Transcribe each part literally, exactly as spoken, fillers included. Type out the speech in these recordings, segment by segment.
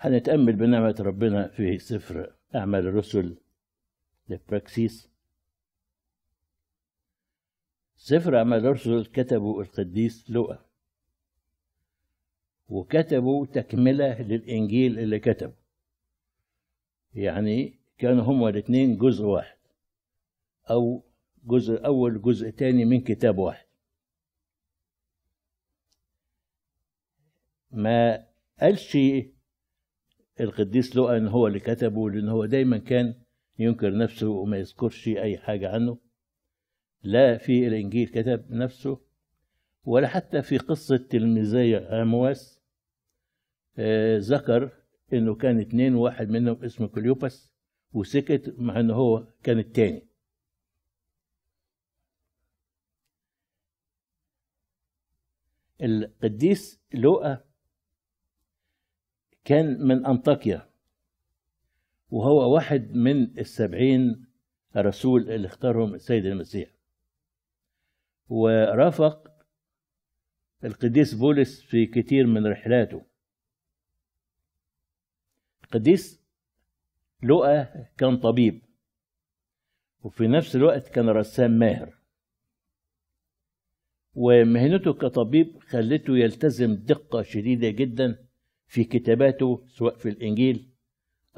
هنتأمل بنعمة ربنا في سفر أعمال الرسل للبراكسيس. سفر أعمال الرسل كتبه القديس لوقا، وكتبوا تكملة للإنجيل اللي كتبه، يعني كانوا هما الاثنين جزء واحد، أو جزء أول جزء تاني من كتاب واحد. ما قالش القديس لوقا إن هو اللي كتبه، لأن هو دايما كان ينكر نفسه وما يذكرش أي حاجة عنه، لا في الإنجيل كتب نفسه ولا حتى في قصة تلميذي أمواس آه ذكر إنه كان اتنين واحد منهم اسمه كليوباس وسكت، مع إنه هو كان التاني. القديس لوقا كان من أنطاكيا، وهو واحد من السبعين رسول اللي اختارهم السيد المسيح، ورافق القديس بولس في كتير من رحلاته. القديس لوقا كان طبيب، وفي نفس الوقت كان رسام ماهر، ومهنته كطبيب خلته يلتزم دقة شديدة جدا في كتاباته، سواء في الإنجيل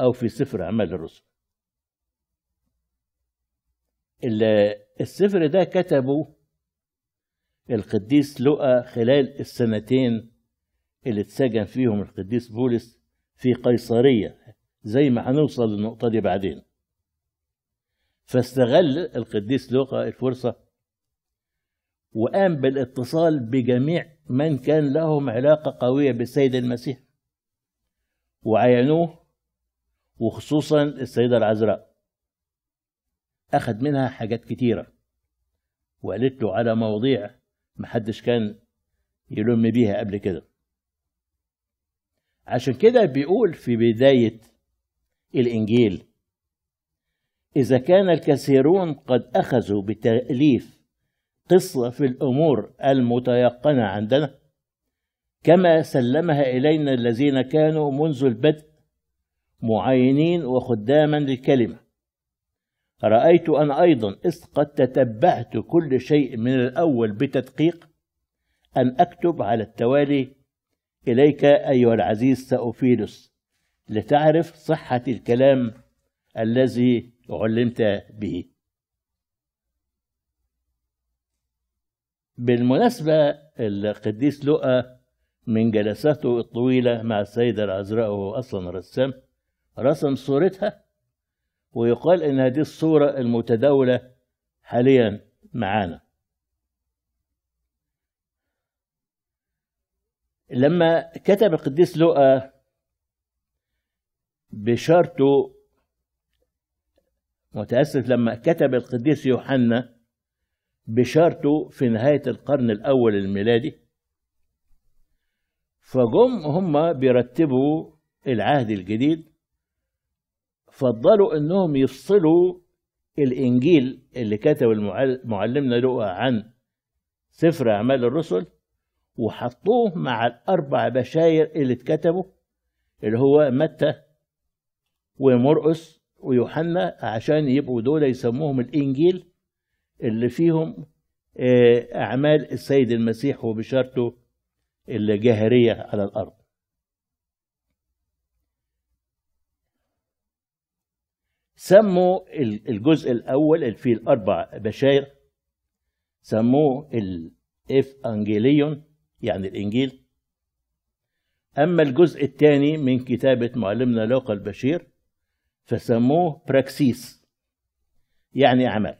أو في سفر أعمال الرسل. السفر ده كتبه القديس لوقا خلال السنتين اللي اتسجن فيهم القديس بولس في قيصريه، زي ما هنوصل للنقطه دي بعدين. فاستغل القديس لوقا الفرصه وقام بالاتصال بجميع من كان لهم علاقه قويه بالسيد المسيح، وعينوه، وخصوصا السيده العذراء. اخذ منها حاجات كتيره وقالت له على مواضيع محدش كان يلم بيها قبل كده. عشان كده بيقول في بداية الإنجيل: إذا كان الكثيرون قد أخذوا بتأليف قصة في الأمور المتيقنة عندنا، كما سلمها إلينا الذين كانوا منذ البدء معينين وخداما للكلمة، رأيت أنا أيضا إذ قد تتبعت كل شيء من الأول بتدقيق أن أكتب على التوالي إليك أيها العزيز ثاوفيلس، لتعرف صحة الكلام الذي علمت به. بالمناسبة القديس لوقا من جلساته الطويلة مع السيدة العذراء، وهو أصلا رسام، رسم صورتها، ويقال إن هذه الصورة المتداولة حاليا معانا. لما كتب القديس لوقا بشارته، متأسف، لما كتب القديس يوحنا بشارته في نهاية القرن الأول الميلادي، فجم هم بيرتبوا العهد الجديد، فضلوا انهم يفصلوا الانجيل اللي كتبه معلمنا لوقا عن سفر اعمال الرسل، وحطوه مع الاربع بشاير اللي اتكتبوا، اللي هو متى ومرقس ويوحنا، عشان يبقوا دول يسموهم الانجيل اللي فيهم اعمال السيد المسيح وبشارته الجاهريه على الارض. سموا الجزء الأول اللي فيه الأربع بشائر، سموه الإفانجيليون، يعني الإنجيل. أما الجزء الثاني من كتابة معلمنا لوقا البشير فسموه براكسيس، يعني أعمال.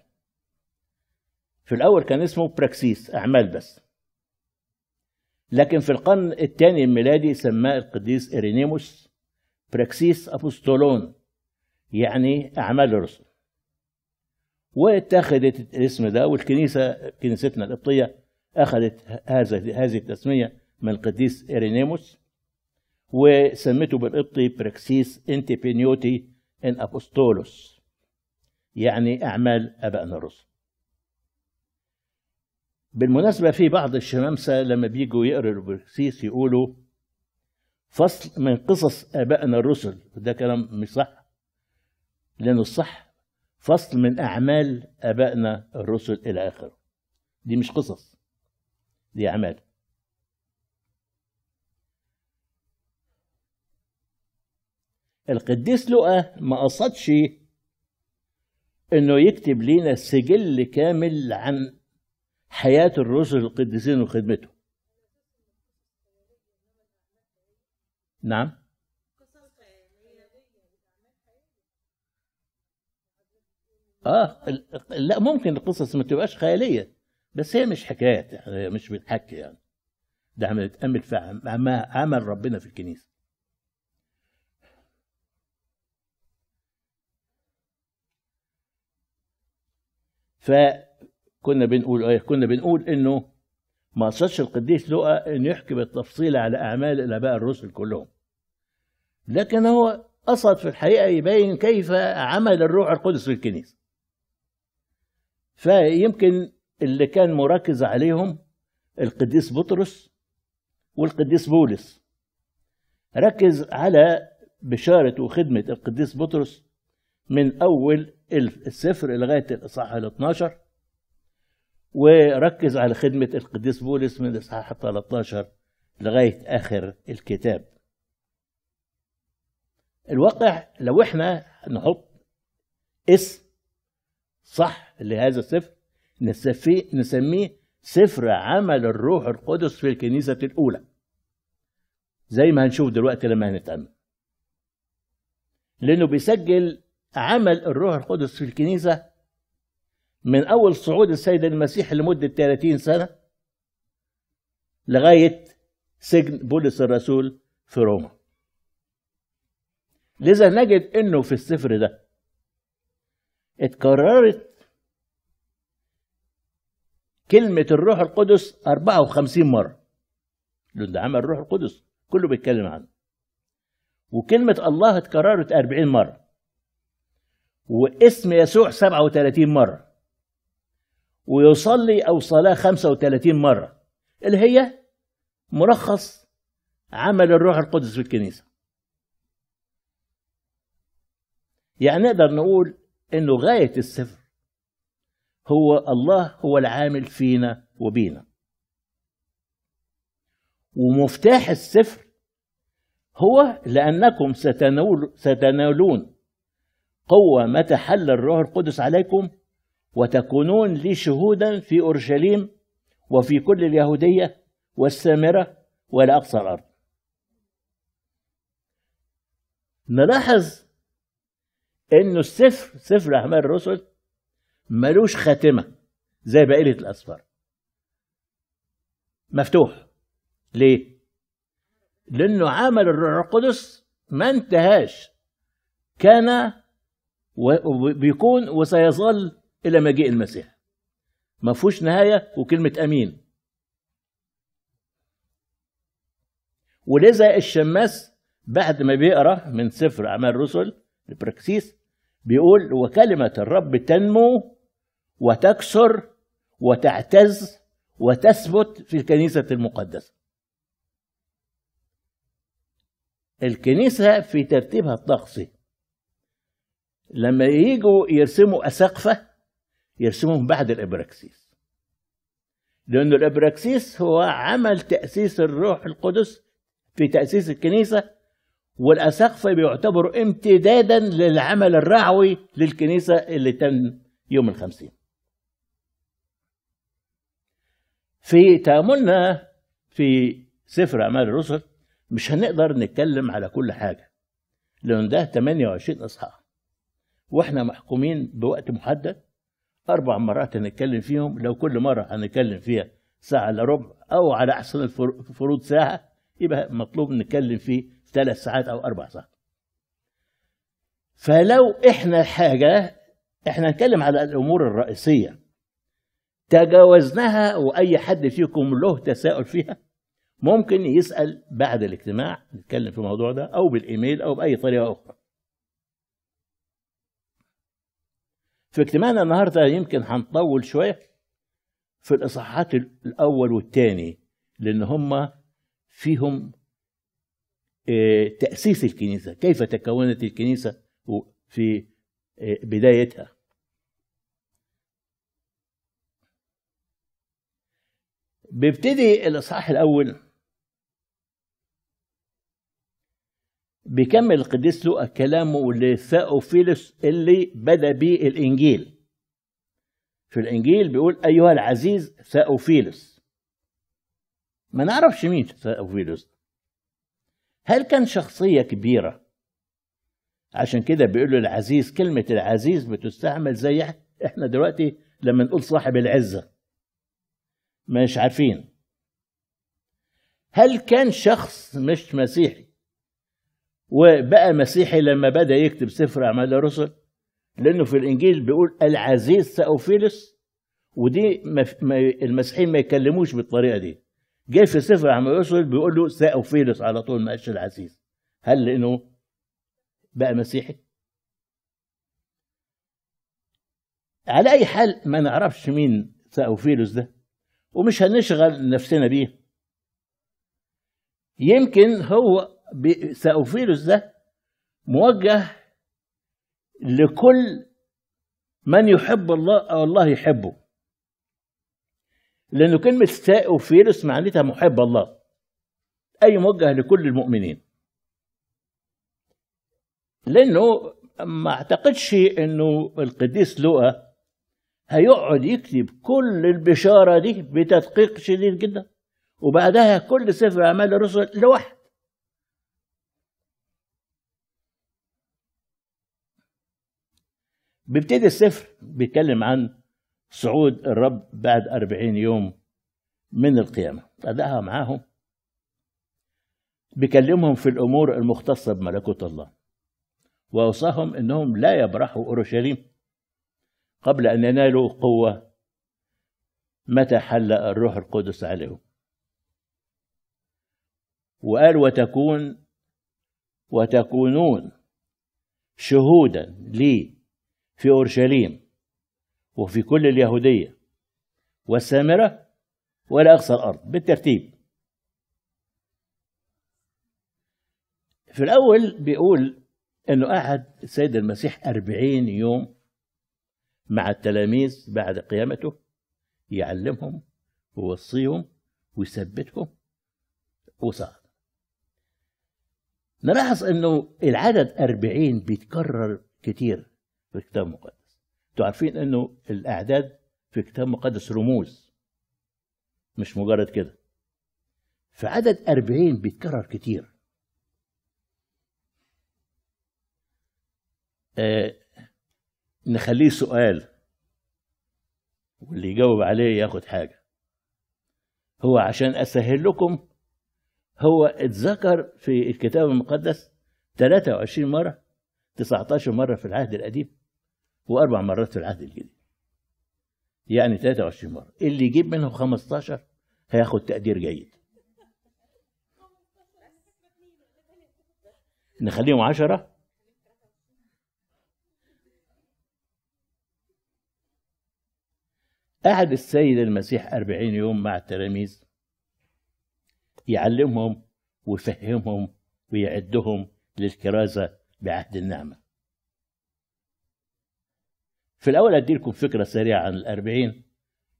في الأول كان اسمه براكسيس، أعمال بس، لكن في القرن الثاني الميلادي سماه القديس ايرينيموس براكسيس أبوستولون، يعني أعمال الرسل، واتخذت الاسم ده، والكنيسة كنيستنا القبطية أخذت هذا هذه التسمية من القديس إيرينيموس، وسمته بالقبطي براكسيس انتيبينيوتي إن أبوستولوس، يعني أعمال آبائنا الرسل. بالمناسبة في بعض الشمامسة لما بيجوا يقروا براكسيس يقولوا فصل من قصص آبائنا الرسل، وده كلام مش صح، لأنه الصح فصل من أعمال آبائنا الرسل إلى آخره. دي مش قصص، دي أعمال. القديس لوقا ما قصدش إنه يكتب لينا سجل كامل عن حياة الرسل القديسين وخدمته. نعم، آه لا، ممكن القصص ما تبقاش خيالية، بس هي مش حكايات، يعني مش بتحكي، يعني ده عمل اتأمل في عمل ربنا في الكنيسة. فكنا بنقول ايه؟ كنا بنقول انه ما قصدش القديس لوقا انه يحكي بالتفصيل على اعمال الاباء الرسل كلهم، لكن هو قصد في الحقيقه يبين كيف عمل الروح القدس في الكنيسه. فيمكن اللي كان مركز عليهم القديس بطرس والقديس بولس. ركز على بشاره وخدمه القديس بطرس من اول السفر لغايه الاصحاح الاثناشر، وركز على خدمه القديس بولس من الاصحاح الثلاثة عشر لغايه اخر الكتاب. الواقع لو احنا نحط اسم صح لهذا السفر نسميه سفر عمل الروح القدس في الكنيسه الاولى، زي ما هنشوف دلوقتي لما هنتأمل، لانه بيسجل عمل الروح القدس في الكنيسة من أول صعود السيد المسيح لمدة ثلاثين سنة لغاية سجن بولس الرسول في روما. لذا نجد أنه في السفر ده اتكررت كلمة الروح القدس أربعة وخمسين مرة، لأن ده عمل الروح القدس كله بيتكلم عنه. وكلمة الله اتكررت أربعين مرة، واسم يسوع سبعة وثلاثين مرة، ويصلي أو صلاة خمسة وثلاثين مرة، اللي هي ملخص عمل الروح القدس في الكنيسة. يعني نقدر نقول إنه غاية السفر هو الله هو العامل فينا وبينا، ومفتاح السفر هو لأنكم ستنول ستنالون قوة متى حل الروح القدس عليكم، وتكونون لي شهودا في أورشليم وفي كل اليهودية والسامرة وإلى أقصى الأرض. نلاحظ إنه السفر سفر أعمال الرسل ملوش خاتمة زي بقية الأسفار، مفتوح. ليه؟ لأنه عمل الروح القدس ما انتهاش، كان وبيكون وسيظل إلى مجيء المسيح، ما فيهوش نهاية. وكلمة أمين. ولذا الشماس بعد ما بيقرأ من سفر أعمال الرسل لبراكسيس بيقول: وكلمة الرب تنمو وتكسر وتعتز وتثبت في الكنيسة المقدسة. الكنيسة في ترتيبها الطقسي لما ييجوا يرسموا أساقفة يرسموهم بعد الإبراكسيس، لأن الإبراكسيس هو عمل تأسيس الروح القدس في تأسيس الكنيسة، والأساقفة بيعتبروا امتدادا للعمل الرعوي للكنيسة اللي تم يوم الخمسين. في تأملنا في سفر أعمال الرسل مش هنقدر نتكلم على كل حاجة، لأن ده ثمانية وعشرين إصحاح، واحنا محكومين بوقت محدد، اربع مرات هنتكلم فيهم. لو كل مره هنتكلم فيها ساعه الا ربع او على احسن الفروض ساعه، يبقى مطلوب نتكلم فيه ثلاث ساعات او اربع ساعات. فلو احنا حاجه احنا نتكلم على الامور الرئيسيه تجاوزناها، واي حد فيكم له تساؤل فيها ممكن يسال بعد الاجتماع، نتكلم في الموضوع ده او بالايميل او باي طريقه اخرى. في اجتماعنا النهارده يمكن هنطول شويه في الاصحاحات الاول والثاني، لان هما فيهم تأسيس الكنيسة، كيف تكونت الكنيسة في بدايتها. بيبتدي الإصحاح الأول، بيكمل القديس لوقا كلامه لثاوفيلس اللي بدأ به الإنجيل. في الإنجيل بيقول أيها العزيز ثاوفيلس. ما نعرفش مين ثاوفيلس، هل كان شخصية كبيرة؟ عشان كده بيقول له العزيز. كلمة العزيز بتستعمل زي احنا دلوقتي لما نقول صاحب العزة، مش عارفين هل كان شخص مش مسيحي وبقى مسيحي لما بدأ يكتب سفر أعمال الرسل، لأنه في الإنجيل بيقول العزيز ثاوفيلس، ودي المسيحيين ما يكلموش بالطريقة دي. جاي في سفر أعمال الرسل بيقول له ثاوفيلس على طول، ما قالش العزيز. هل لأنه بقى مسيحي؟ على أي حال ما نعرفش مين ثاوفيلس ده، ومش هنشغل نفسنا بيه. يمكن هو ثاوفيلس ده موجه لكل من يحب الله أو الله يحبه، لأنه كلمة ثاوفيلس معناتها محب الله، أي موجه لكل المؤمنين، لأنه ما أعتقدش أنه القديس لوقا هيقعد يكتب كل البشارة دي بتدقيق شديد جدا، وبعدها كل سفر أعمال الرسل لوحده. بيبتدي السفر بيتكلم عن صعود الرب بعد أربعين يوم من القيامة، أداها معاهم، بيكلمهم في الأمور المختصة بملكوت الله، وأوصاهم أنهم لا يبرحوا أورشليم قبل أن ينالوا قوة متى حل الروح القدس عليهم. وقال وتكون وتكونون شهودا لي في أورشليم وفي كل اليهودية والسامرة ولا أقصى الأرض، بالترتيب. في الأول بيقول أنه قعد السيد المسيح أربعين يوم مع التلاميذ بعد قيامته، يعلمهم ويوصيهم ويثبتهم وصعد. نلاحظ أنه العدد أربعين بيتكرر كتير في الكتاب المقدس. انتوا عارفين أنه الأعداد في الكتاب المقدس رموز، مش مجرد كده. فعدد أربعين بيتكرر كتير. آه نخليه سؤال واللي يجاوب عليه ياخد حاجة. هو عشان أسهل لكم، هو اتذكر في الكتاب المقدس ثلاثة وعشرين مرة، تسعة عشر مرة في العهد القديم وأربع مرات في العهد الجديد، يعني ثلاثة وعشرين مرة. اللي يجيب منهم خمستاشر هياخد تقدير جيد. نخليهم عشرة. قعد السيد المسيح أربعين يوم مع التلاميذ، يعلمهم ويفهمهم ويعدهم للكرازة بعهد النعمة. في الأول أدي لكم فكرة سريعة عن الأربعين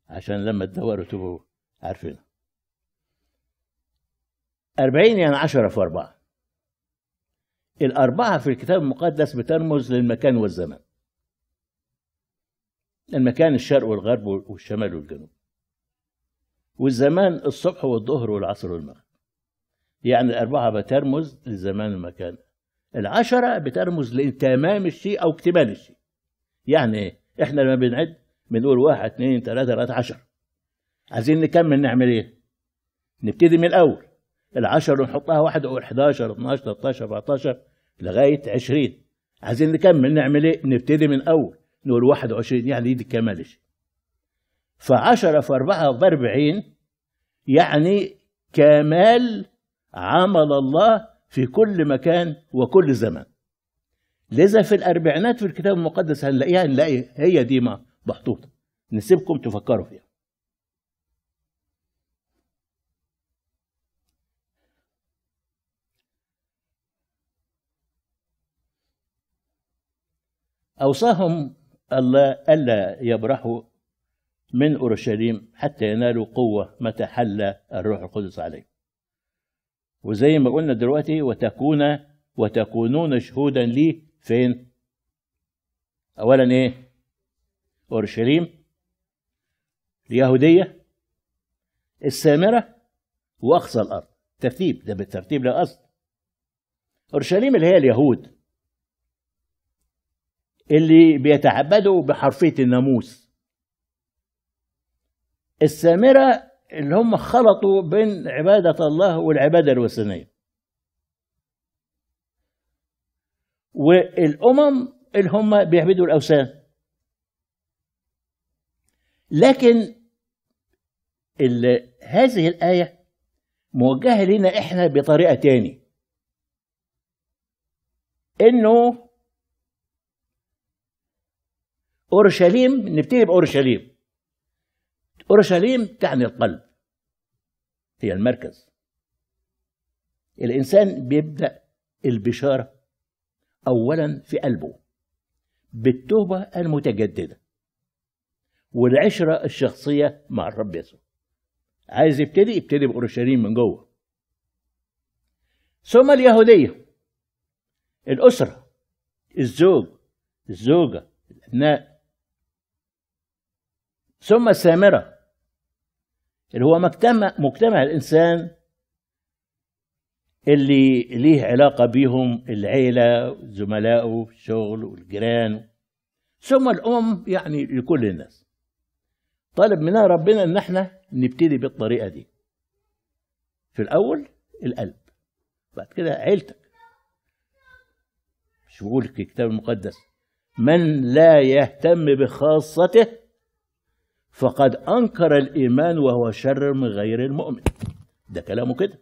عشان لما تدوروا تبقوا عارفينها. أربعين يعني عشرة في أربعة. الأربعة في الكتاب المقدس بترمز للمكان والزمن. المكان الشرق والغرب والشمال والجنوب، والزمان الصبح والظهر والعصر والمغرب. يعني الأربعة بترمز للزمان والمكان. العشرة بترمز لتمام الشيء أو اكتمال الشيء. يعني إحنا لما بنعد بنقول واحد اثنين ثلاثة ثلاثة عشر. عايزين نكمل نعمل إيه؟ نبتدي من الأول. العشرة ونحطها واحد أو إحداشر اتناشر تلتاشر أربعتاشر لغاية عشرين. عايزين نكمل نعمل إيه؟ نبتدي من الأول. نقول واحد وعشرين يعني دي كمال شيء. فعشرة في أربعة وأربعين يعني كمال عمل الله في كل مكان وكل زمان. لذا في الأربعينات في الكتاب المقدس هنلاقيها، هنلاقي هي دي محطوطة. نسيبكم تفكروا فيها. أوصاهم الله ألا يبرحوا من أورشليم حتى ينالوا قوة متى حل الروح القدس عليه. وزي ما قلنا دلوقتي وتكون وتكونون شهودا لي فين؟ أولا إيه؟ أورشليم، اليهودية، السامرة، وأقصى الأرض. ترتيب ده بالترتيب لا أصل. أورشليم اللي هي اليهود اللي بيتعبدوا بحرفية الناموس. السامرة اللي هم خلطوا بين عبادة الله والعبادة الوثنية. والأمم اللي هم بيعبدوا الأوثان. لكن هذه الآية موجهة لنا إحنا بطريقة تاني، إنه أورشليم، نبتدي بأورشليم. أورشليم تعني القلب، هي المركز. الإنسان بيبدأ البشارة أولا في قلبه بالتوبة المتجددة والعشرة الشخصية مع الرب يسوع. عايز يبتدي يبتدي بأورشليم من جوه. ثم اليهودية، الأسرة، الزوج، الزوجة، الأبناء. ثم السامرة اللي هو مجتمع مجتمع الإنسان اللي ليه علاقة بيهم العيلة وزملائه والشغل والجيران. ثم الأمم، يعني لكل الناس. طالب منا ربنا ان احنا نبتدي بالطريقه دي. في الاول القلب، بعد كده عيلتك. مش بقول في الكتاب المقدس من لا يهتم بخاصته فقد انكر الايمان وهو شر من غير المؤمن. ده كلامه كده.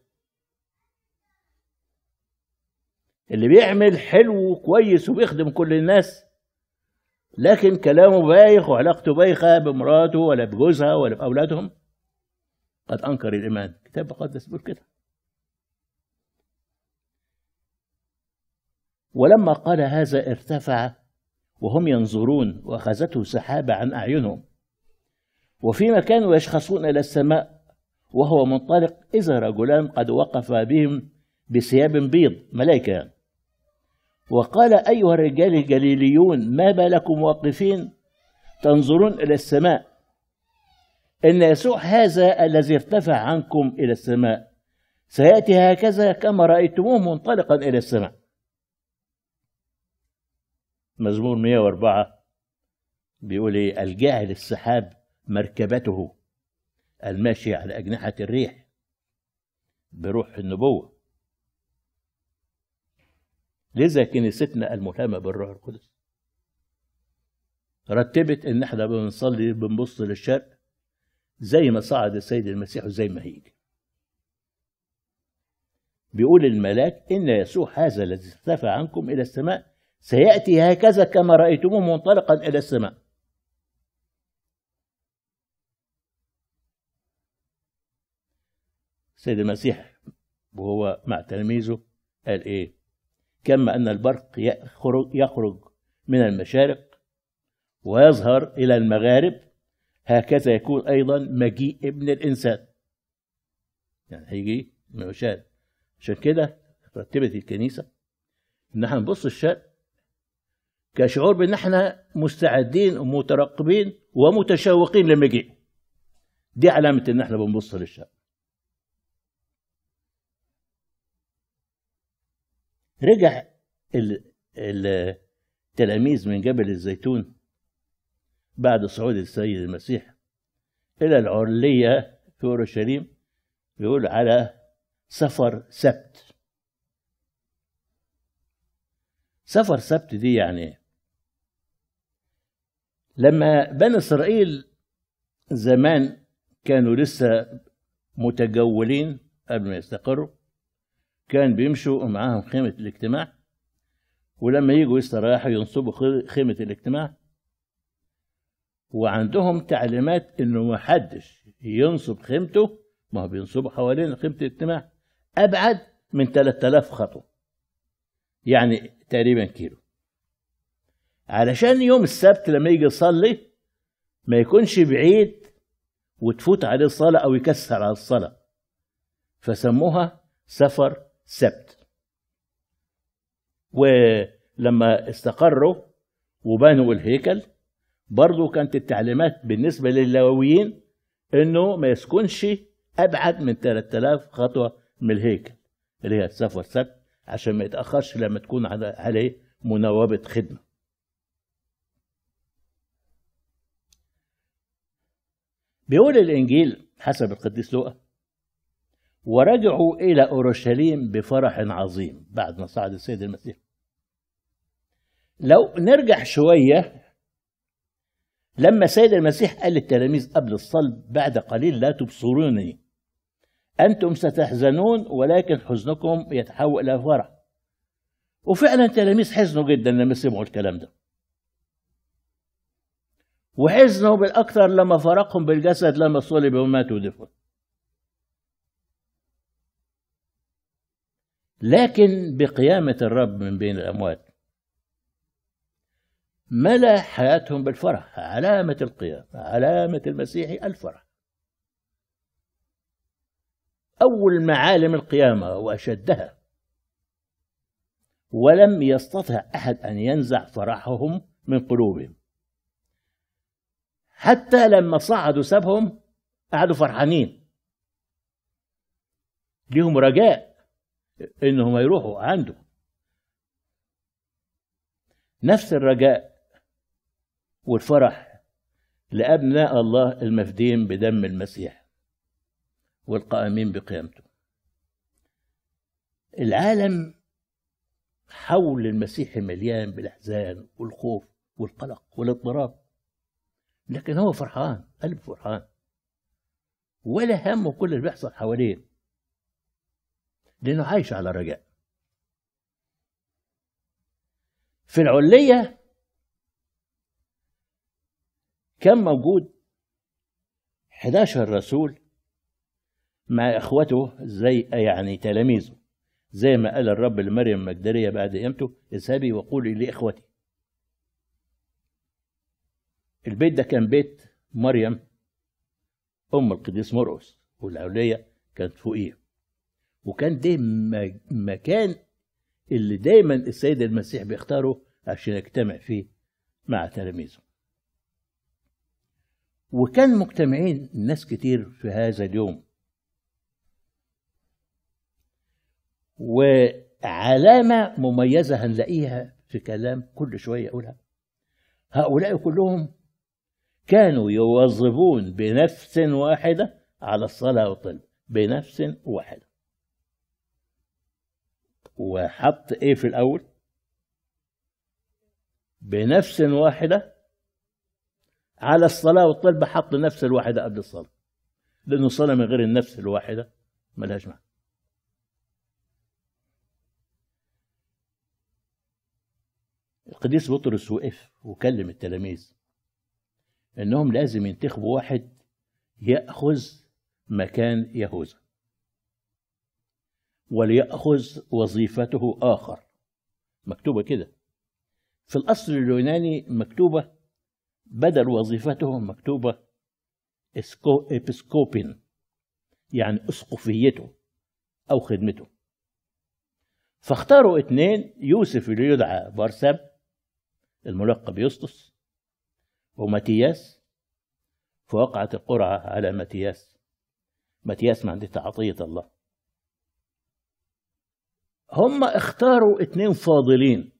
اللي بيعمل حلو وكويس وبيخدم كل الناس، لكن كلامه بايخ وعلاقته بايخه بمراته ولا بجوزها ولا باولادهم، قد انكر الايمان. الكتاب المقدس بيقول كده. ولما قال هذا ارتفع وهم ينظرون واخذته سحابه عن اعينهم، وفيما كانوا يشخصون الى السماء وهو منطلق اذا رجلان قد وقف بهم بثياب بيض، ملائكه يعني، وقال أيها الرجال الجليليون ما بالكم واقفين تنظرون إلى السماء؟ إن يسوع هذا الذي ارتفع عنكم إلى السماء سيأتي هكذا كما رأيتموه منطلقا إلى السماء. مزمور مئة وأربعة بيقول إيه؟ الجاعل السحاب مركبته الماشي على أجنحة الريح بروح النبوة. لذا كنيستنا الملهمة بالروح القدس رتبت ان احنا بنصلي بنبص للشرق زي ما صعد السيد المسيح وزي ما هيجي. بيقول الملاك ان يسوع هذا الذي ارتفع عنكم الى السماء سياتي هكذا كما رايتموه منطلقا الى السماء. السيد المسيح وهو مع تلاميذه قال ايه؟ كما أن البرق يخرج من المشارق ويظهر إلى المغارب هكذا يكون أيضا مجيء ابن الإنسان. يعني هيجي من المشارق. عشان كده رتبت الكنيسة إن احنا نبص الشرق كشعور بإن احنا مستعدين ومترقبين ومتشوقين لمجيء. دي علامة إن احنا بنبص للشرق. رجع التلاميذ من جبل الزيتون بعد صعود السيد المسيح إلى العلية في أورشليم، بيقول على سفر سبت. سفر سبت دي يعني لما بني إسرائيل زمان كانوا لسه متجولين قبل ما يستقروا، كان بيمشوا معاهم خيمة الاجتماع، ولما يجوا يستريحوا ينصبوا خيمة الاجتماع، وعندهم تعليمات إنه ما حدش ينصب خيمته، ما هو بينصبوا حوالين خيمة الاجتماع، أبعد من ثلاثة آلاف خطوة، يعني تقريبا كيلو. علشان يوم السبت لما يجي يصلي ما يكونش بعيد وتفوت عليه الصلاة أو يكسر على الصلاة، فسموها سفر سبت. ولما استقروا وبنوا الهيكل برضو كانت التعليمات بالنسبة لللاويين إنه ما يسكنش أبعد من ثلاثة آلاف خطوة من الهيكل اللي هي سفر سبت، عشان ما يتأخرش لما تكون عليه مناوبة خدمة. بيقول الإنجيل حسب القديس لوقا: ورجعوا إلى أورشليم بفرح عظيم بعد ما صعد السيد المسيح. لو نرجع شوية لما السيد المسيح قال للتلاميذ قبل الصلب: بعد قليل لا تبصرونني، أنتم ستحزنون ولكن حزنكم يتحول إلى فرح. وفعلا التلاميذ حزنوا جدا لما سمعوا الكلام ده، وحزنوا بالأكثر لما فرقهم بالجسد لما صلب ومات ودفن. لكن بقيامة الرب من بين الأموات ملأ حياتهم بالفرح. علامة القيامة، علامة المسيح الفرح، أول معالم القيامة وأشدها، ولم يستطع أحد أن ينزع فرحهم من قلوبهم. حتى لما صعدوا سابهم قعدوا فرحانين، ليهم رجاء إنهم يروحوا عنده. نفس الرجاء والفرح لأبناء الله المفدين بدم المسيح والقائمين بقيامته. العالم حول المسيح مليان بالأحزان والخوف والقلق والاضطراب، لكن هو فرحان، قلب فرحان، ولا همه كل اللي بيحصل حواليه، لأنه عايش على رجاء. في العلية كان موجود أحد عشر رسول مع إخوته زي يعني تلاميذه، زي ما قال الرب لمريم المجدلية بعد قيامته: اذهبي وقولي لإخوتي. البيت ده كان بيت مريم أم القديس مرقس، والعلية كانت فوقيه، وكان ده مكان اللي دايما السيد المسيح بيختاره عشان يجتمع فيه مع تلاميذه. وكان مجتمعين ناس كتير في هذا اليوم. وعلامة مميزة هنلاقيها في كلام كل شوية أقولها: هؤلاء كلهم كانوا يواظبون بنفس واحدة على الصلاة والطلب، بنفس واحدة. وحط إيه في الأول؟ بنفس واحدة على الصلاة والطلب، حط النفس الواحدة قبل الصلاة، لأنه الصلاة من غير النفس الواحدة ملهاش معنى. القديس بطرس وقف وكلم التلاميذ إنهم لازم ينتخبوا واحد يأخذ مكان يهوذا، وليأخذ وظيفته آخر. مكتوبة كده في الأصل اليوناني، مكتوبة بدل وظيفته مكتوبة اسكو إبسكوبين، يعني أسقفيته أو خدمته. فاختاروا اتنين: يوسف اللي يدعى بارساب الملقب يسطس، وماتياس. فوقعت القرعة على ماتياس. ماتياس ما عندها عطية الله. هم اختاروا اتنين فاضلين،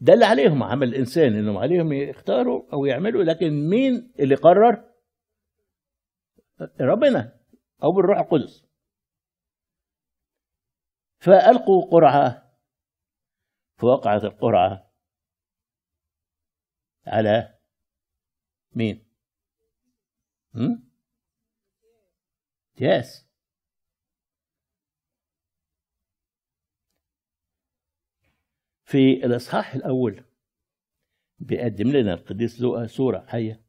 ده اللي عليهم عمل الإنسان، إنهم عليهم يختاروا أو يعملوا. لكن مين اللي قرر؟ ربنا أو بالروح القدس. فألقوا قرعة، فوقعت القرعة على مين؟ هم؟ ياس. في الإصحاح الأول بيقدم لنا القديس لوقا صورة حية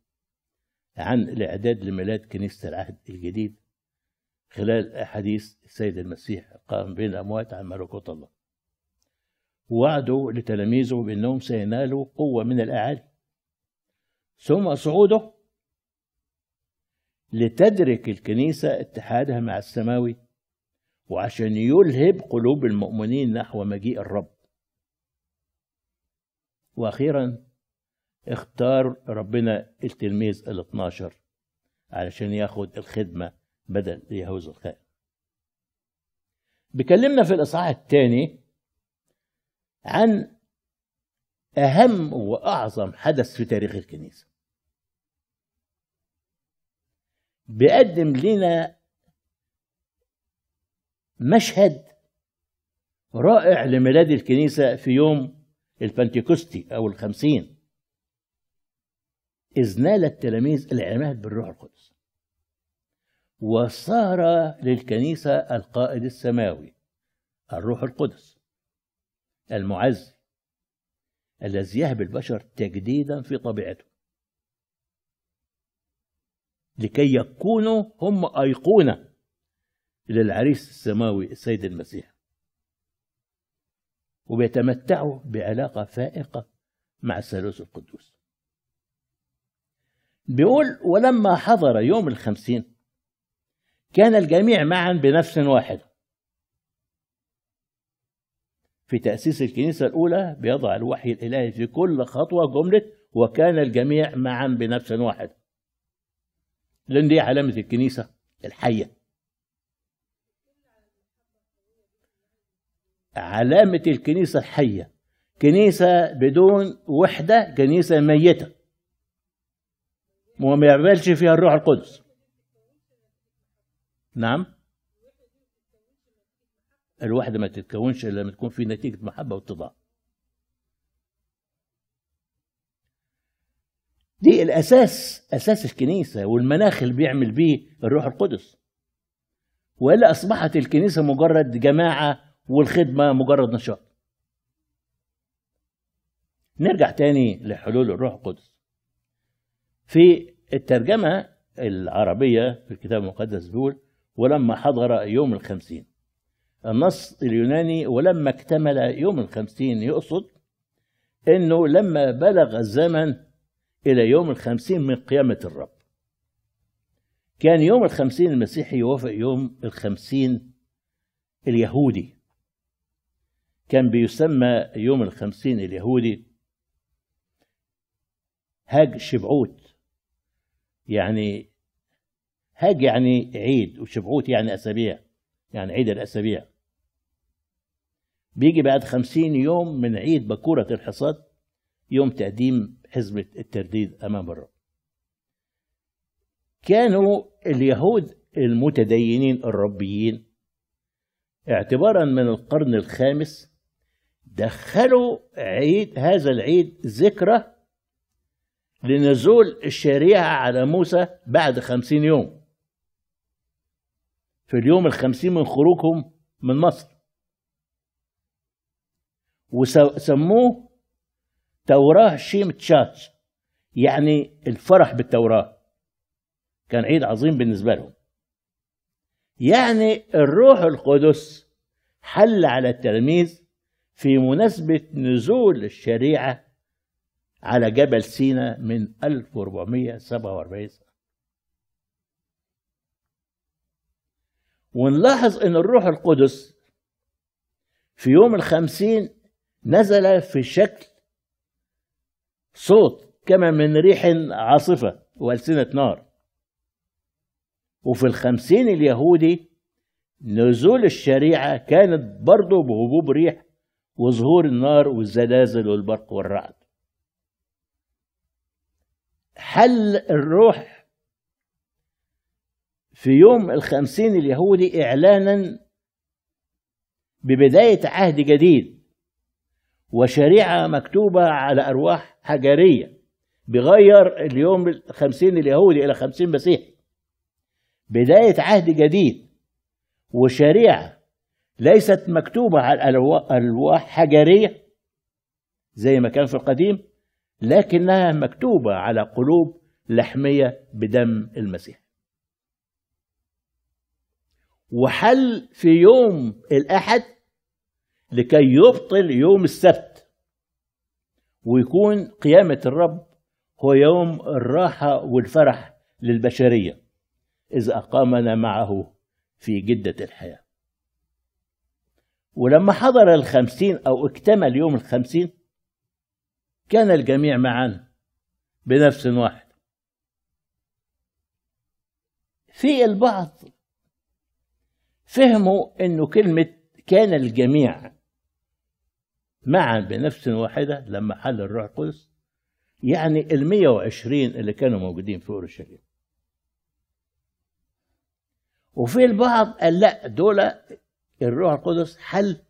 عن الإعداد لميلاد كنيسة العهد الجديد خلال أحاديث السيد المسيح القائم بين الأموات عن ملكوت الله. ووعده لتلاميذه بأنهم سينالوا قوة من الأعالي، ثم صعوده لتدرك الكنيسة اتحادها مع السماوي، وعشان يلهب قلوب المؤمنين نحو مجيء الرب. وأخيرا اختار ربنا التلميذ الاثناشر علشان ياخد الخدمة بدل يهوذا الخائن. بيكلمنا في الإصحاح الثاني عن أهم وأعظم حدث في تاريخ الكنيسة، بيقدم لنا مشهد رائع لميلاد الكنيسة في يوم البنتيكوستي أو الخمسين، إذ نال التلاميذ العماد بالروح القدس، وصار للكنيسة القائد السماوي الروح القدس المعزي الذي يهب البشر تجديدا في طبيعته لكي يكونوا هم أيقونة للعريس السماوي السيد المسيح، وبيتمتعوا بعلاقة فائقة مع الثالوث القدوس. بيقول ولما حضر يوم الخمسين كان الجميع معا بنفس واحدة. في تأسيس الكنيسة الأولى بيضع الوحي الإلهي في كل خطوة جملة وكان الجميع معا بنفس واحدة، لأن دي علامة الكنيسة الحية، علامة الكنيسة الحية، كنيسة بدون وحدة كنيسة ميتة وما يقبلش فيها الروح القدس. نعم، الوحدة ما تتكونش إلا لما تكون في نتيجة محبة واتضاع. دي الأساس، أساس الكنيسة والمناخ اللي بيعمل بيه الروح القدس، وإلا أصبحت الكنيسة مجرد جماعة والخدمة مجرد نشاط. نرجع تاني لحلول الروح القدس. في الترجمة العربية في الكتاب المقدس بيقول ولما حضر يوم الخمسين، النص اليوناني ولما اكتمل يوم الخمسين يقصد انه لما بلغ الزمن الى يوم الخمسين من قيامة الرب. كان يوم الخمسين المسيحي يوافق يوم الخمسين اليهودي، كان بيسمى يوم الخمسين اليهودي هاج شبعوت، يعني هاج يعني عيد وشبعوت يعني أسابيع، يعني عيد الأسابيع. بيجي بعد خمسين يوم من عيد بكورة الحصاد يوم تقديم حزمة الترديد أمام الرب. كانوا اليهود المتدينين الربيين اعتبارا من القرن الخامس دخلوا عيد هذا العيد ذكرى لنزول الشريعة على موسى بعد خمسين يوم في اليوم الخمسين من خروجهم من مصر، وسموه توراة شيم تشاتش، يعني الفرح بالتوراة. كان عيد عظيم بالنسبة لهم. يعني الروح القدس حل على التلاميذ في مناسبة نزول الشريعة على جبل سيناء من ألف وأربعمائة وسبعة وأربعين سنة. ونلاحظ أن الروح القدس في يوم الخمسين نزل في شكل صوت كما من ريح عاصفة وألسنة نار، وفي الخمسين اليهودي نزول الشريعة كانت برضه بهبوب ريح وظهور النار والزلازل والبرق والرعد. حل الروح في يوم الخمسين اليهودي إعلانا ببداية عهد جديد وشريعة مكتوبة على أرواح حجرية، بغير اليوم الخمسين اليهودي إلى خمسين مسيحي، بداية عهد جديد وشريعة ليست مكتوبة على ألواح حجرية زي ما كان في القديم، لكنها مكتوبة على قلوب لحمية بدم المسيح. وحل في يوم الأحد لكي يبطل يوم السبت ويكون قيامة الرب هو يوم الراحة والفرح للبشرية إذ أقامنا معه في جدة الحياة. ولما حضر الخمسين أو اكتمل يوم الخمسين كان الجميع معا بنفس واحد. في البعض فهموا أنه كلمة كان الجميع معا بنفس واحدة لما حل الروح القدس يعني المية وعشرين اللي كانوا موجودين في أورشليم. وفي البعض قال لا، دول الروح القدس حل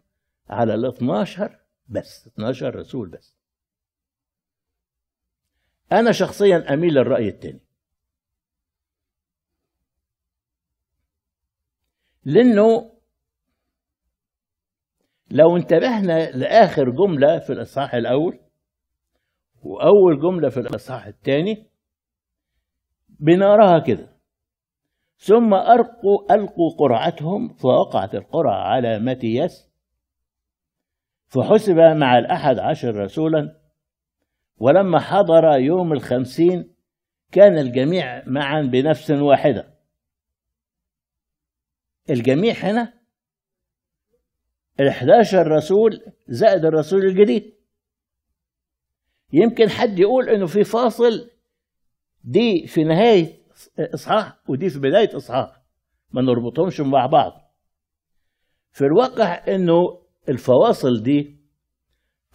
على ال اتناشر بس، اتناشر رسول بس. أنا شخصيا أميل للرأي التاني، لأنه لو انتبهنا لآخر جملة في الإصحاح الأول وأول جملة في الإصحاح الثاني بنراها كده: ثم ألقوا ألقوا قرعتهم فوقعت القرعة على ماتياس فحسب مع الأحد عشر رسولا. ولما حضر يوم الخمسين كان الجميع معا بنفس واحدة. الجميع هنا الحداشر رسول زائد الرسول الجديد. يمكن حد يقول انه في فاصل، دي في نهاية اصحاح ودي في بداية اصحاح، ما نربطهمش مع بعض. في الواقع انه الفواصل دي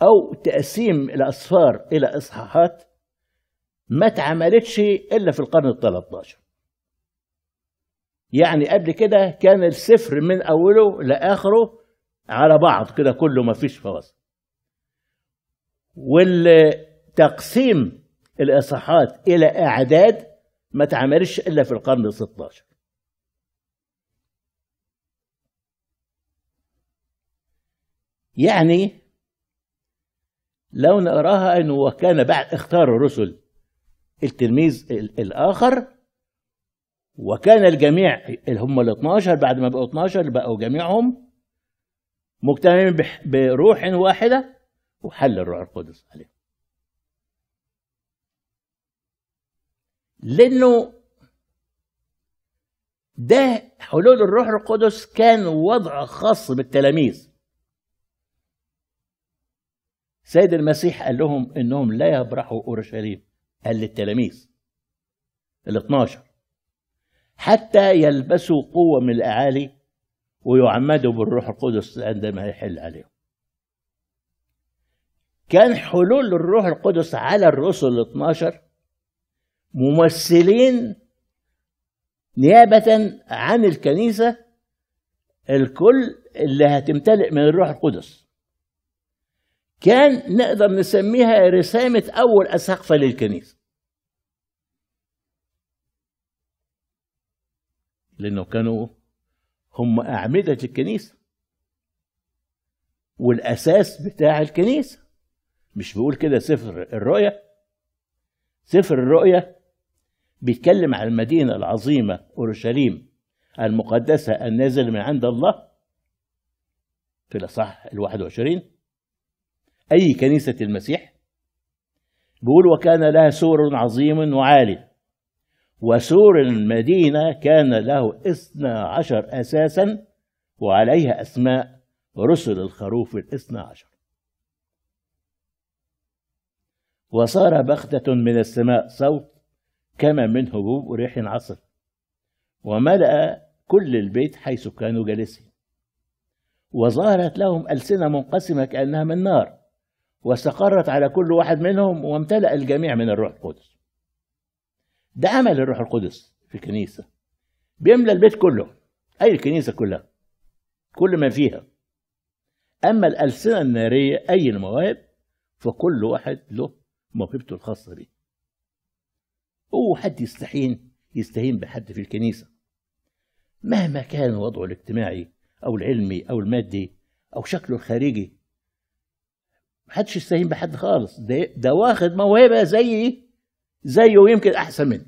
او تقسيم الاسفار الى اصحاحات ما اتعملتش الا في القرن الثالث عشر. يعني قبل كده كان السفر من اوله لاخره على بعض كده كله ما فيش فواصل. والتقسيم الاصحاحات الى اعداد ما اتعملش الا في القرن الستاشر. يعني لو نراها انه كان بعد اختار الرسل التلميذ الاخر وكان الجميع اللي هم ال اتناشر بعد ما بقوا اتناشر بقوا جميعهم مجتمعين بروح واحدة وحل الروح القدس عليهم. لأنه ده حلول الروح القدس كان وضع خاص بالتلاميذ. سيد المسيح قال لهم إنهم لا يبرحوا أورشليم، قال للتلاميذ الاثناشر حتى يلبسوا قوة من الأعالي ويعمدوا بالروح القدس عندما يحل عليهم. كان حلول الروح القدس على الرسل الاثناشر ممثلين نيابة عن الكنيسة الكل اللي هتمتلئ من الروح القدس. كان نقدر نسميها رسامة أول أساقفة للكنيسة، لأنه كانوا هم أعمدة الكنيسة والأساس بتاع الكنيسة. مش بيقول كده سفر الرؤيا؟ سفر الرؤيا بيتكلم عن المدينة العظيمة أورشليم المقدسة النازل من عند الله في الأصحاح الواحد وعشرين، أي كنيسة المسيح. بيقول وكان لها سور عظيم وعالي، وسور المدينة كان له اثنى عشر أساسا وعليها أسماء رسل الخروف الاثنى عشر. وصار بغتة من السماء صوت كما من هبوب ريح عصف، وملأ كل البيت حيث كانوا جالسين. وظهرت لهم ألسنة منقسمة كأنها من نار، واستقرت على كل واحد منهم، وامتلأ الجميع من الروح القدس. ده عمل الروح القدس في كنيسة، بيملى البيت كله، أي الكنيسة كلها كل ما فيها. أما الألسنة النارية أي المواهب فكل واحد له موهبته الخاصة بيه. هو حد يستحين يستهين بحد في الكنيسة مهما كان وضعه الاجتماعي أو العلمي أو المادي أو شكله الخارجي، محدش يستهين بحد خالص. ده, ده واخد موهبة زي زيه ويمكن احسن منه،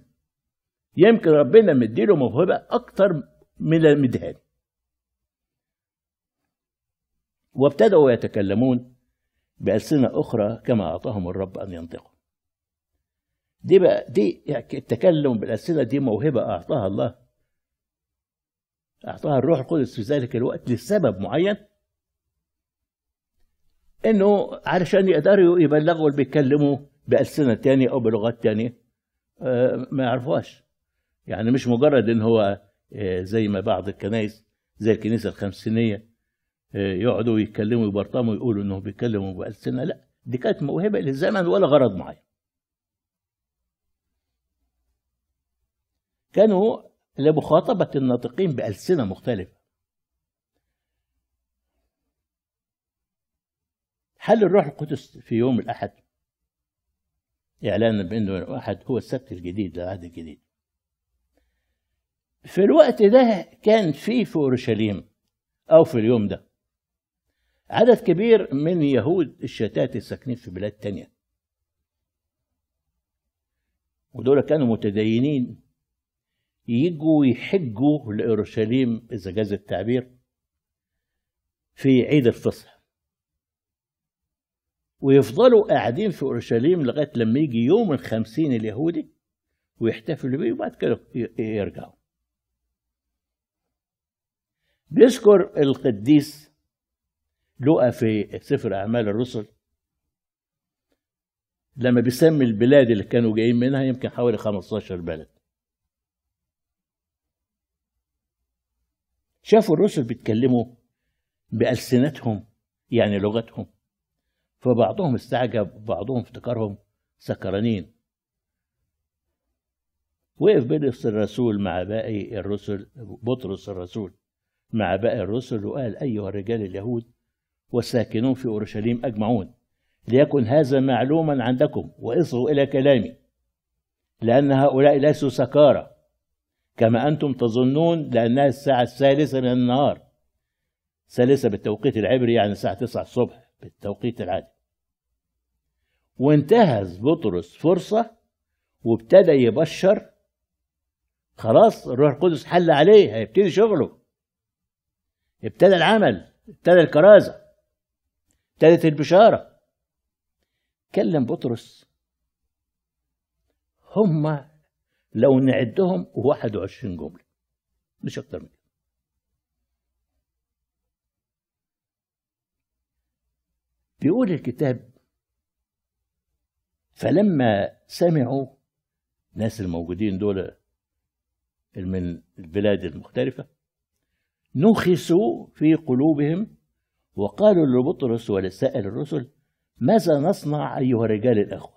يمكن ربنا مديله موهبه اكتر من المدهان. وابتدأوا يتكلمون بألسنة أخرى كما أعطاهم الرب أن ينطقوا. دي بقى دي التكلم بالألسنة دي موهبة أعطاها الله، أعطاها الروح القدس في ذلك الوقت لسبب معين، إنه علشان يقدروا يبلغوا اللي بيتكلموا بألسنة تانية أو بلغات تانية ما يعرفوهاش. يعني مش مجرد إن هو زي ما بعض الكنائس زي الكنيسة الخمسينية يقعدوا يتكلموا يبرطموا يقولوا إنهم بيتكلموا بألسنة، لا، دي كانت موهبة للزمن ولا غرض معين. كانوا لمخاطبة الناطقين بألسنة مختلفة. هل الروح القدس في يوم الأحد إعلانا بأنه الأحد هو السبت الجديد للعهد الجديد؟ في الوقت ده كان في في أورشليم أو في اليوم ده عدد كبير من يهود الشتات الساكنين في بلاد تانية، ودول كانوا متدينين يجوا يحجوا لأورشليم إذا جاز التعبير في عيد الفصح، ويفضلوا قاعدين في أورشليم لغاية لما يجي يوم الخمسين اليهودي ويحتفلوا بيه، وبعد كده يرجعوا. بيذكر القديس لوقا في سفر أعمال الرسل لما بيسمي البلاد اللي كانوا جايين منها، يمكن حوالي خمستاشر بلد. شافوا الرسل بيتكلموا بألسنتهم يعني لغتهم، فبعضهم استعجب وبعضهم افتكرهم سكرانين. وقف بولس الرسول مع باقي الرسل، بطرس الرسول مع باقي الرسل، وقال: أيها الرجال اليهود والساكنون في أورشليم أجمعون، ليكن هذا معلوما عندكم واصغوا إلى كلامي، لأن هؤلاء ليسوا سكارى كما أنتم تظنون، لأنها الساعة الثالثة من النهار، ثالثة بالتوقيت العبري يعني الساعة تسعة الصبح بالتوقيت العادي. وانتهز بطرس فرصة وابتدى يبشر، خلاص الروح القدس حل عليه، هيبتدي شغله، ابتدى العمل، ابتدى الكرازة، ابتدت البشارة. كلم بطرس هم لو نعدهم واحد وعشرين جملة مش أكتر من كده. بيقول الكتاب: فلما سمعوا، الناس الموجودين دول من البلاد المختلفة، نُخِسوا في قلوبهم وقالوا لبطرس ولسائر الرسل: ماذا نصنع أيها الرجال الأخوة؟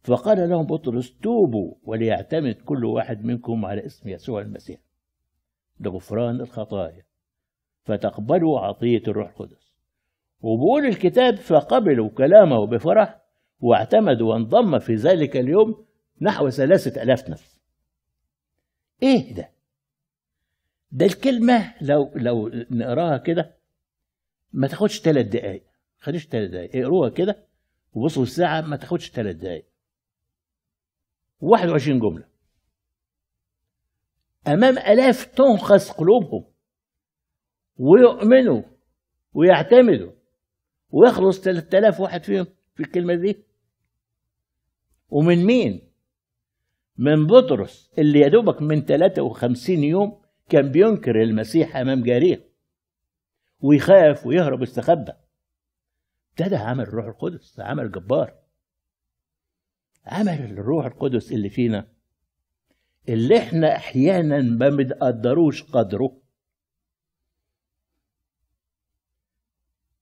فقال لهم بطرس: توبوا وليعتمد كل واحد منكم على اسم يسوع المسيح لغفران الخطايا فتقبلوا عطية الروح القدس. وبقول الكتاب: فقبلوا كلامه بفرح واعتمدوا، وانضم في ذلك اليوم نحو ثلاثة آلاف نفس. ايه ده؟ ده الكلمة لو لو نقراها كده ما تاخدش ثلاث دقايق، ما تاخدش ثلاث دقايق، اقروها كده وبصوا الساعة ما تاخدش ثلاث دقايق. واحد وعشرين جملة أمام آلاف تنخس قلوبهم ويؤمنوا ويعتمدوا ويخلص ثلاثة آلاف واحد فيهم في الكلمة دي. ومن مين؟ من بطرس اللي يا دوبك من ثلاثة وخمسين يوم كان بينكر المسيح أمام جاريه ويخاف ويهرب ويستخبى. ابتدى عمل الروح القدس، عمل جبار، عمل الروح القدس اللي فينا، اللي احنا احيانا ما بنقدروش قدره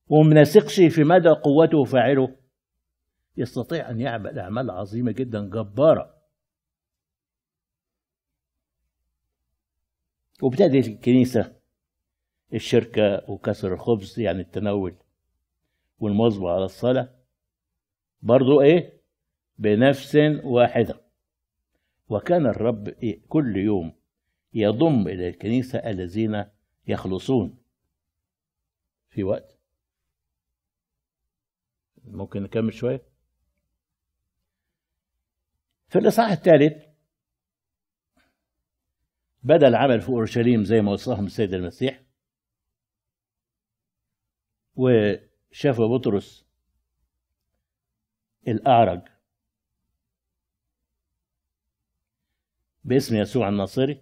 ومناسقش في مدى قوته وفاعله، يستطيع ان يعمل اعمال عظيمه جدا جباره. وابتدت الكنيسه الشركه وكسر الخبز يعني التناول والمواظبة على الصلاة برضو ايه بنفس واحدة. وكان الرب إيه؟ كل يوم يضم إلى الكنيسة الذين يخلصون في وقت. ممكن نكمل شوية في الإصحاح الثالث. بدأ العمل في أورشليم زي ما وصاهم السيد المسيح، وشاف بطرس الأعرج باسم يسوع الناصري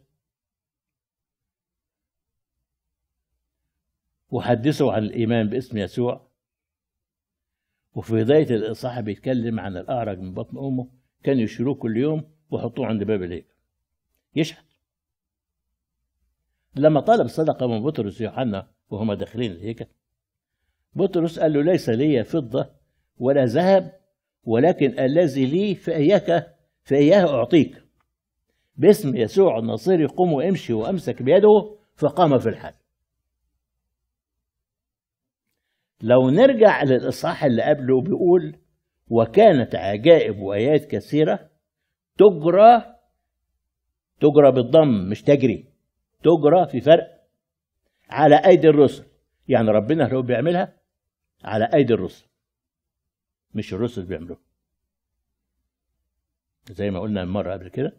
وحدثه عن الإيمان باسم يسوع. وفي بداية الإصحاح بيتكلم عن الأعرج من بطن أمه، كان يشيلوه كل يوم ويحطوه عند باب الهيكل يشحت. لما طلب صدقة من بطرس يوحنا وهما داخلين الهيكل، بطرس قال له: ليس لي فضة ولا ذهب، ولكن الذي لي فإياك فإياه أعطيك. باسم يسوع الناصري قم وامشي، وأمسك بيده فقام في الحال. لو نرجع للإصحاح اللي قبله بيقول: وكانت عجائب وآيات كثيرة تجرى، تجرى بالضم مش تجري، تجرى في فرق، على أيدي الرسل. يعني ربنا هو بيعملها على أيدي الرسل، مش الرسل بيعملوها. زي ما قلنا مرة قبل كده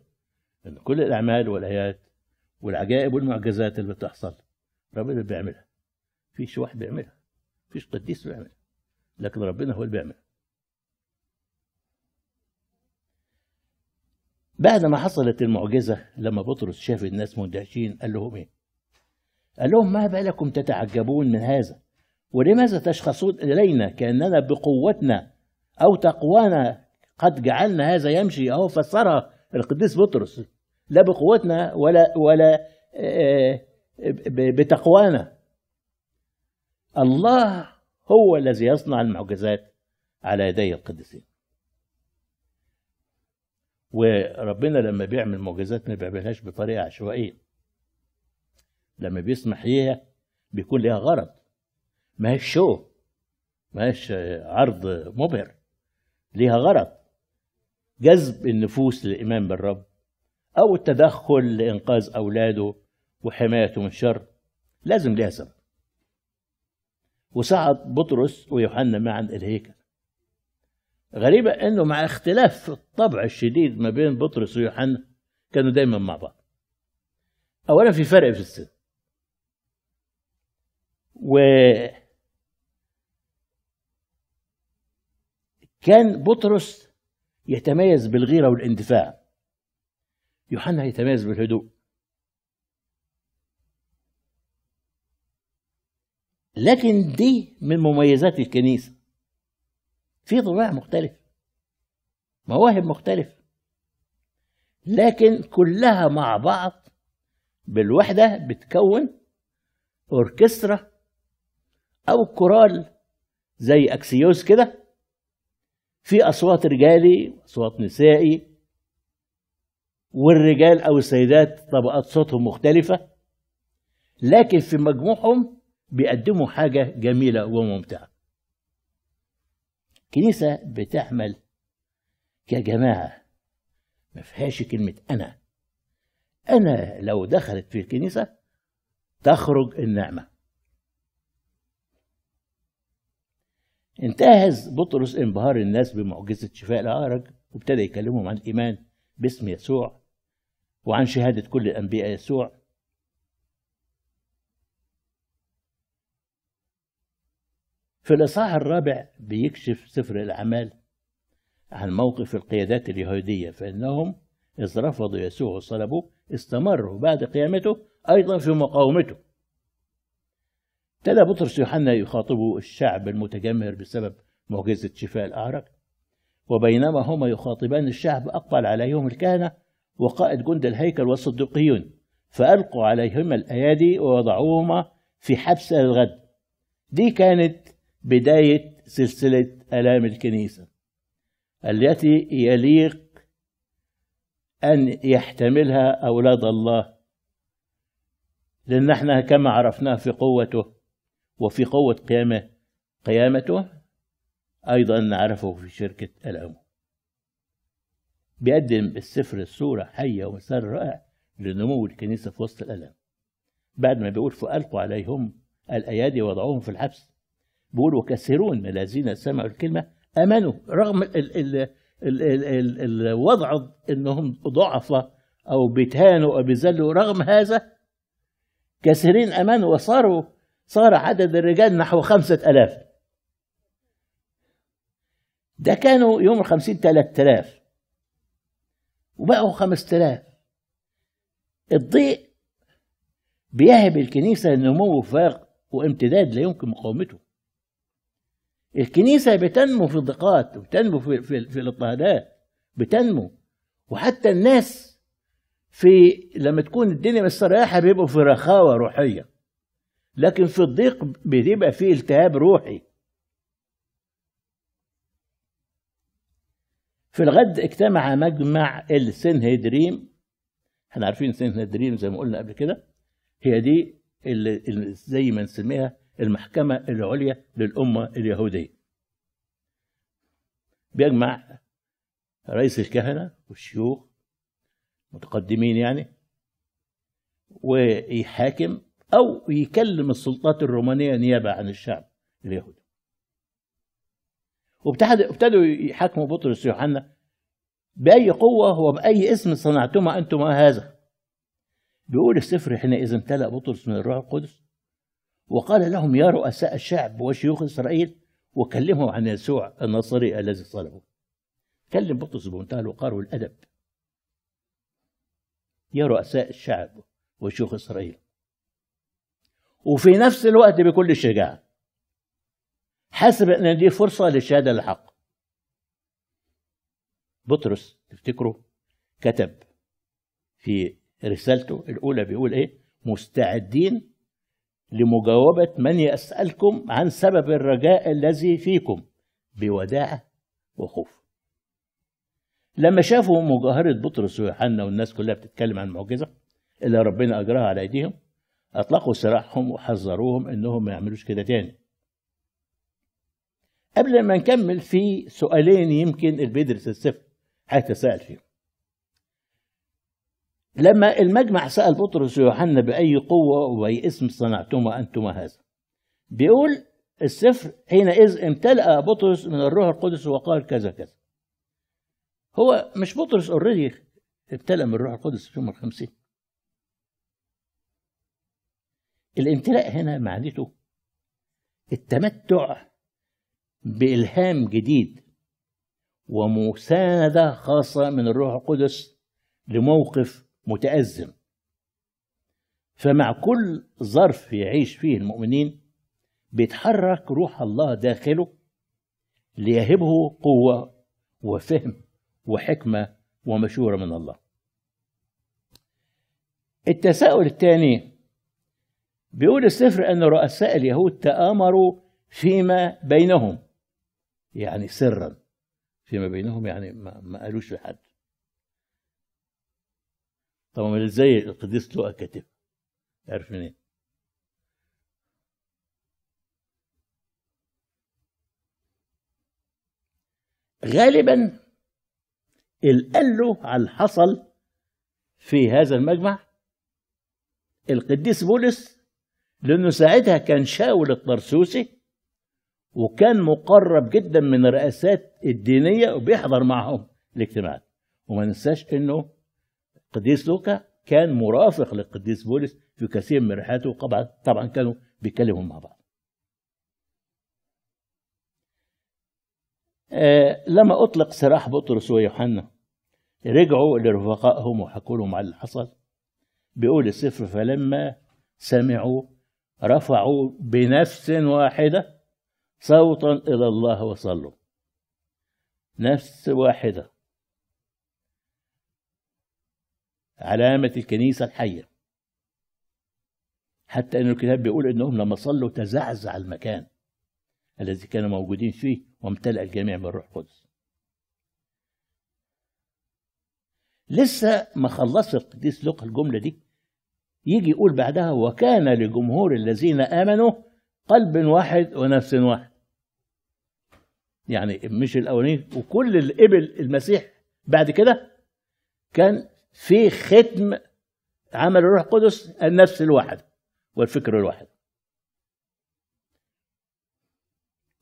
إن كل الأعمال والآيات والعجائب والمعجزات اللي بتحصل ربنا بيعملها، مفيش واحد بيعملها، مفيش قديس بيعملها، لكن ربنا هو اللي بيعملها. بعد ما حصلت المعجزة، لما بطرس شاف الناس مندهشين قال لهم ايه؟ قال لهم: ما بالكم تتعجبون من هذا؟ ولماذا تشخصون إلينا كأننا بقوتنا أو تقوانا قد جعلنا هذا يمشي؟ أهو فسرها القديس بطرس، لا بقوتنا ولا ولا بتقوانا. الله هو الذي يصنع المعجزات على يدي القديسين. وربنا لما بيعمل معجزات ما بيعملهاش بطريقه عشوائيه، لما بيسمح ليها بيكون ليها غرض، ما هيش شو، ما هيش عرض مبهر، ليها غرض: جذب النفوس للايمان بالرب، او التدخل لانقاذ اولاده وحمايته من شر، لازم ليها سبب. وصعد بطرس ويوحنا معا الهيكل. غريبة أنه مع اختلاف الطبع الشديد ما بين بطرس ويوحنا كانوا دايما مع بعض. أولا في فرق في السن، وكان بطرس يتميز بالغيرة والاندفاع، يوحنا يتميز بالهدوء. لكن دي من مميزات الكنيسة، في طباع مختلف، مواهب مختلف، لكن كلها مع بعض بالوحدة بتكون أوركسترا أو كورال زي أكسيوس كده، في أصوات رجالي وأصوات نسائي، والرجال أو السيدات طبقات صوتهم مختلفة، لكن في مجموعهم بيقدموا حاجة جميلة وممتعة. الكنيسة بتعمل كجماعة، ما فيهاش كلمة أنا. أنا لو دخلت في الكنيسة تخرج النعمة. انتهز بطرس انبهار الناس بمعجزة شفاء الأعرج، وابتدى يكلمهم عن الإيمان باسم يسوع وعن شهادة كل الأنبياء يسوع. في الإصحاح الرابع بيكشف سفر الأعمال عن موقف القيادات اليهودية، فإنهم إذ رفضوا يسوع وصلبوه استمروا بعد قيامته أيضا في مقاومته. ابتدى بطرس يوحنا يخاطبوا الشعب المتجمهر بسبب معجزة شفاء الأعرج، وبينما هما يخاطبان الشعب أقبل عليهم الكهنة وقائد جند الهيكل والصديقيون، فألقوا عليهما الأيادي ووضعوهما في حبس للغد. دي كانت بداية سلسلة آلام الكنيسة التي يليق أن يحتملها أولاد الله، لأن احنا كما عرفناه في قوته وفي قوة قيامه قيامته أيضا نعرفه في شركة آلامه. بيقدم السفر صورة حية ومثال رائع لنمو الكنيسة في وسط الآلام. بعد ما بيقول فألقوا عليهم الأيادي ووضعوهم في الحبس، بيقولوا كثيرون من الذين سمعوا الكلمة آمنوا، رغم ال ال ال ال الوضع أنهم ضعفة أو بيتهانوا أو بيذلوا، رغم هذا كثيرين آمنوا وصاروا صار عدد الرجال نحو خمسة ألاف. ده كانوا يوم الخمسين ثلاثة آلاف وبقوا خمسة آلاف. الضيق بيهب الكنيسة لنمو فارق وامتداد لا يمكن مقاومته. الكنيسة بتنمو في الضيقات وبتنمو في, في, في الاضطهادات بتنمو، وحتى الناس في لما تكون الدنيا مستريحة بيبقوا في رخاوة روحية، لكن في الضيق بيبقى فيه التهاب روحي. في الغد اجتمع مجمع السنهدريم. احنا عارفين السنهدريم زي ما قلنا قبل كده هي دي اللي زي ما نسميها المحكمة العليا للأمة اليهودية. بيجمع رئيس الكهنة والشيوخ متقدمين يعني، ويحاكم أو يكلم السلطات الرومانية نيابة عن الشعب اليهودي. وابتدوا يحاكموا بطرس ويوحنا بأي قوة وبأي اسم صنعتما أنتما هذا. بيقول السفر حينئذ امتلأ بطرس من الروح القدس وقال لهم يا رؤساء الشعب وشيوخ إسرائيل، وكلمهم عن يسوع الناصري الذي صلبه. كلم بطرس بمنتهى الوقار والأدب. يا رؤساء الشعب وشيوخ إسرائيل، وفي نفس الوقت بكل الشجاعة حسب أن دي فرصة للشهادة الحق. بطرس تفتكروا كتب في رسالته الأولى بيقول إيه؟ مستعدين لمجاوبة من يسألكم عن سبب الرجاء الذي فيكم بوداعة وخوف. لما شافوا مجاهرة بطرس ويوحنا والناس كلها بتتكلم عن المعجزة اللي ربنا أجراها على أيديهم، أطلقوا سراحهم وحذروهم إنهم ما يعملوش كده تاني. قبل ما نكمل في سؤالين يمكن اللي بيدرس السفر هيتساءل فيهم. لما المجمع سأل بطرس ويوحنا بأي قوة وبأي اسم صنعتما أنتما هذا، بيقول السفر حينئذ امتلأ بطرس من الروح القدس وقال كذا كذا. هو مش بطرس اوريدي امتلأ من الروح القدس في يوم الخمسين؟ الامتلاء هنا معناته التمتع بإلهام جديد ومساندة خاصة من الروح القدس لموقف متأزم. فمع كل ظرف يعيش فيه المؤمنين بيتحرك روح الله داخله ليهبه قوة وفهم وحكمة ومشورة من الله. التساؤل الثاني بيقول السفر أن رؤساء اليهود تآمروا فيما بينهم، يعني سرا فيما بينهم، يعني ما قالوش لحد. طبعا زي القديس لوقا كاتب، عارف منين؟ غالبا اللي قال له على اللي حصل في هذا المجمع القديس بولس، لأنه ساعتها كان شاول الطرسوسي وكان مقرب جدا من الرئاسات الدينية وبيحضر معهم الاجتماعات. وما ننساش أنه القديس لوقا كان مرافق للقديس بولس في كثير من رحلاته، طبعا كانوا بيتكلموا مع بعض. آه لما أطلق سراح بطرس ويوحنا رجعوا لرفقائهم وحكوا لهم على اللي حصل. بيقول السفر فلما سمعوا رفعوا بنفس واحدة صوتا إلى الله وصلوا. نفس واحدة علامة الكنيسة الحية، حتى أن الكتاب بيقول أنهم لما صلوا تزعزع المكان الذي كانوا موجودين فيه وامتلأ الجميع بالروح القدس. لسه ما خلص القديس لوقا الجملة دي، يجي يقول بعدها وكان لجمهور الذين آمنوا قلب واحد ونفس واحد. يعني مش الأولين وكل اللي قبل المسيح بعد كده كان في ختم عمل الروح القدس النفس الواحد والفكر الواحد.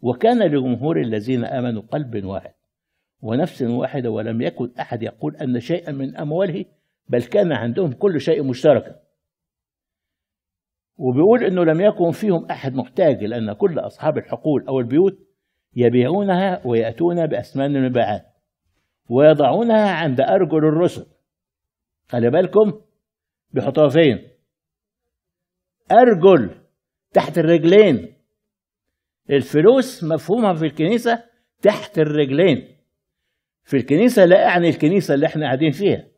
وكان لجمهور الذين آمنوا قلب واحد ونفس واحدة، ولم يكن أحد يقول أن شيئا من أمواله، بل كان عندهم كل شيء مشتركا. وبيقول انه لم يكن فيهم احد محتاج، لان كل اصحاب الحقول او البيوت يبيعونها وياتون باثمان المبيعات ويضعونها عند ارجل الرسل. خلي بالكم بيحطوها فين؟ ارجل، تحت الرجلين. الفلوس مفهومها في الكنيسه تحت الرجلين. في الكنيسه لا يعني الكنيسه اللي احنا قاعدين فيها،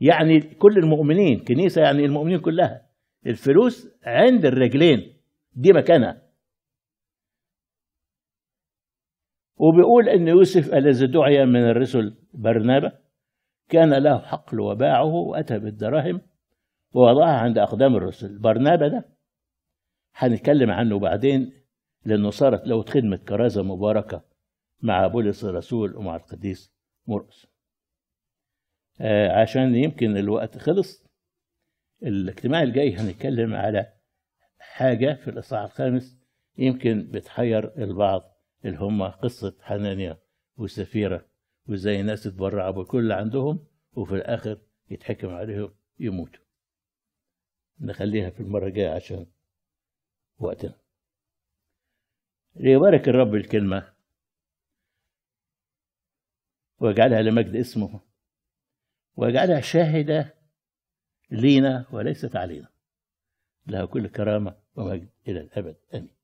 يعني كل المؤمنين، كنيسه يعني المؤمنين كلها. الفلوس عند الرجلين دي مكانها. وبيقول ان يوسف الذي دعي من الرسل برنابا كان له حقل وباعه واتى بالدراهم ووضعها عند اقدام الرسل. برنابا ده هنتكلم عنه بعدين، لانه صارت له خدمه كرازه مباركه مع بولس الرسول ومع القديس مرقس. آه عشان يمكن الوقت خلص. الاجتماع الجاي هنتكلم على حاجه في الاصحاح الخامس يمكن بتحير البعض، اللي هم قصه حنانيا وسفيره وازاي الناس اتبرعوا بكل اللي عندهم وفي الاخر يتحكم عليهم يموتوا. نخليها في المره الجايه عشان وقتنا. ليبارك الرب الكلمه ويجعلها لمجد اسمه ويجعلها شاهده لينا وليست علينا. لها كل كرامه ومجد الى الابد. امين.